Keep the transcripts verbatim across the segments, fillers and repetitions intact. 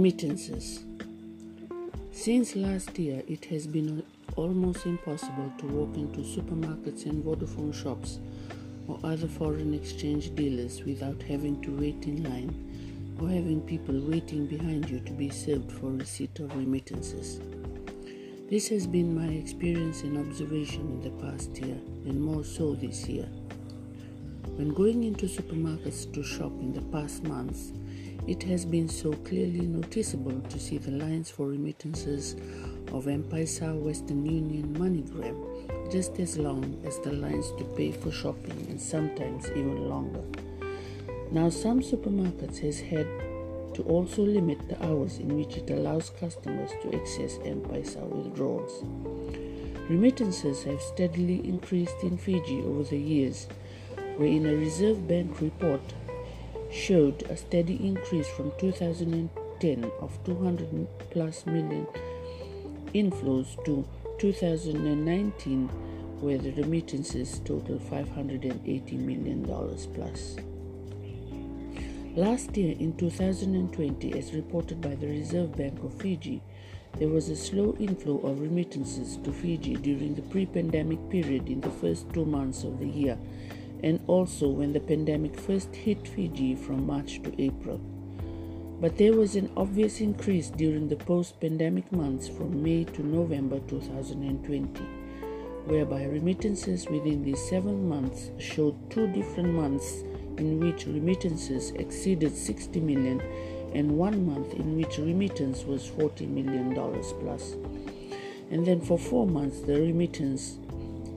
Remittances. Since last year, it has been almost impossible to walk into supermarkets and Vodafone shops or other foreign exchange dealers without having to wait in line or having people waiting behind you to be served for receipt of remittances. This has been my experience and observation in the past year, and more so this year. When going into supermarkets to shop in the past months, it has been so clearly noticeable to see the lines for remittances of M-PAiSA, Western Union, money gram, just as long as the lines to pay for shopping, and sometimes even longer. Now, some supermarkets has had to also limit the hours in which it allows customers to access M-PAiSA withdrawals. Remittances have steadily increased in Fiji over the years, wherein a Reserve Bank report showed a steady increase from two thousand ten of two hundred plus million inflows to two thousand nineteen, where the remittances total five hundred eighty million dollars plus. Last year, in two thousand twenty, as reported by the Reserve Bank of Fiji, there was a slow inflow of remittances to Fiji during the pre-pandemic period in the first two months of the year, and also when the pandemic first hit Fiji from March to April. But there was an obvious increase during the post-pandemic months from May to November two thousand twenty, whereby remittances within these seven months showed two different months in which remittances exceeded sixty million dollars and one month in which remittance was forty million dollars plus. And then for four months, the remittance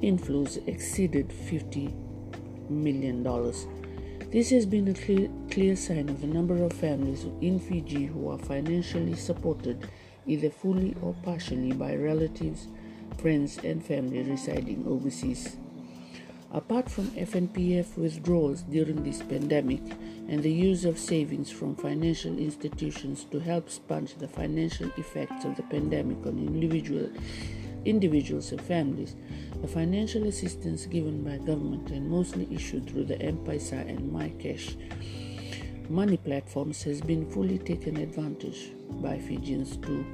inflows exceeded fifty million dollars. This has been a clear, clear sign of the number of families in Fiji who are financially supported either fully or partially by relatives, friends and family residing overseas. Apart from F N P F withdrawals during this pandemic and the use of savings from financial institutions to help sponge the financial effects of the pandemic on individual, individuals and families, the financial assistance given by government and mostly issued through the M-PAiSA and MyCash money platforms has been fully taken advantage by Fijians too.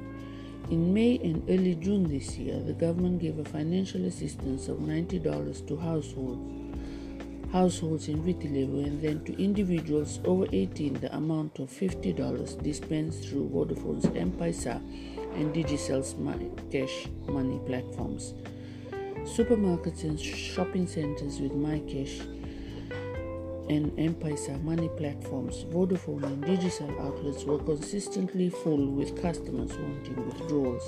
In May and early June this year, the government gave a financial assistance of ninety dollars to households, households in Valilevu, and then to individuals over eighteen the amount of fifty dollars dispensed through Vodafone's M-PAiSA and Digicel's MyCash money platforms. Supermarkets and shopping centers with MyCash and M-PAiSA money platforms, Vodafone and Digicel outlets were consistently full with customers wanting withdrawals.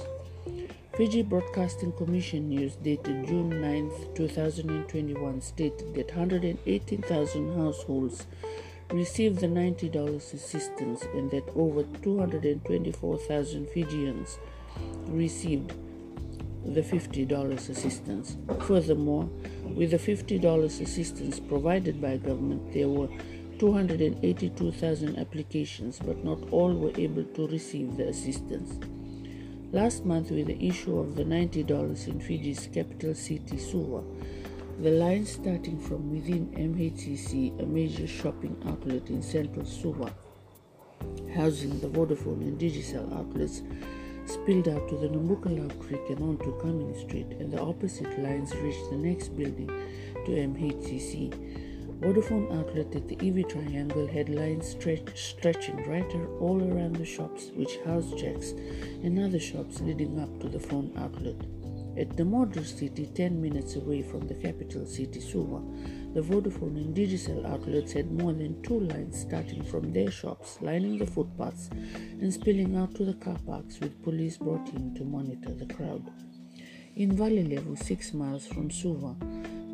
Fiji Broadcasting Commission news dated June ninth, twenty twenty-one stated that one hundred eighteen thousand households received the ninety dollars assistance and that over two hundred twenty-four thousand Fijians received the fifty dollars assistance. Furthermore, with the fifty dollars assistance provided by government, there were two hundred eighty-two thousand applications, but not all were able to receive the assistance. Last month, with the issue of the ninety dollars in Fiji's capital city, Suva, the line starting from within M H C C, a major shopping outlet in central Suva, housing the Vodafone and Digicel outlets, spilled out to the Nambukala Creek and onto Cumming Street, and the opposite lines reached the next building to M H C C. Vodafone outlet at the E V Triangle had lines stretch, stretching right all around the shops, which housed Jacks and other shops leading up to the phone outlet. At the model city, ten minutes away from the capital city, Suva, the Vodafone and Digicel outlets had more than two lines starting from their shops, lining the footpaths and spilling out to the car parks, with police brought in to monitor the crowd. In Valilevu, six miles from Suva,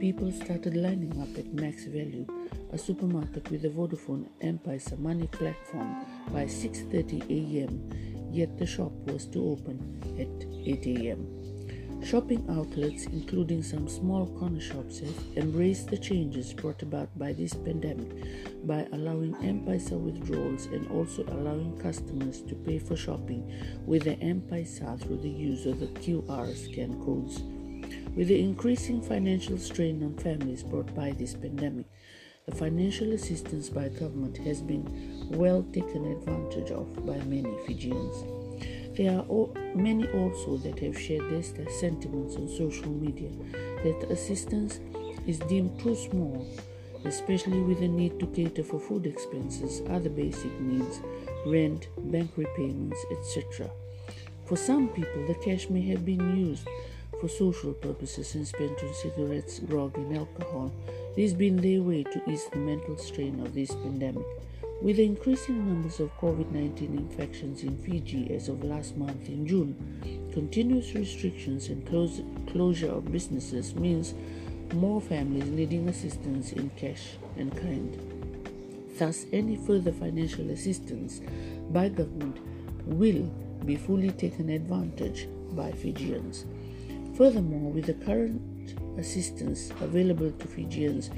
people started lining up at Max Value, a supermarket with the Vodafone M-PAiSA money platform, by six thirty a.m., yet the shop was to open at eight a.m. Shopping outlets, including some small corner shops, have embraced the changes brought about by this pandemic by allowing M-PAiSA withdrawals and also allowing customers to pay for shopping with the M-PAiSA through the use of the Q R scan codes. With the increasing financial strain on families brought by this pandemic, The financial assistance by government has been well taken advantage of by many Fijians. There are many also that have shared their sentiments on social media that assistance is deemed too small, especially with the need to cater for food expenses, other basic needs, rent, bank repayments, et cetera. For some people, the cash may have been used for social purposes and spent on cigarettes, grog and alcohol. This has been their way to ease the mental strain of this pandemic. With the increasing numbers of COVID nineteen infections in Fiji as of last month in June, continuous restrictions and close, closure of businesses means more families needing assistance in cash and kind. Thus, any further financial assistance by government will be fully taken advantage by Fijians. Furthermore, with the current assistance available to Fijians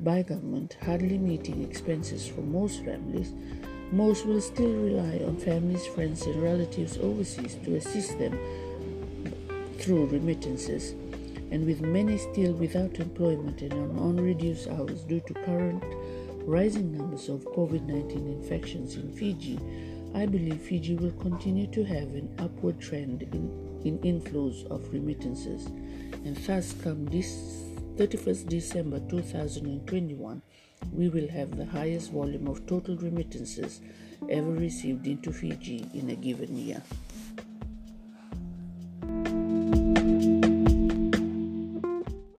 by government hardly meeting expenses for most families, most will still rely on families, friends and relatives overseas to assist them through remittances. And with many still without employment and on reduced hours due to current rising numbers of COVID nineteen infections in Fiji, I believe Fiji will continue to have an upward trend in, in inflows of remittances. And thus, come this thirty-first of December twenty twenty-one, we will have the highest volume of total remittances ever received into Fiji in a given year.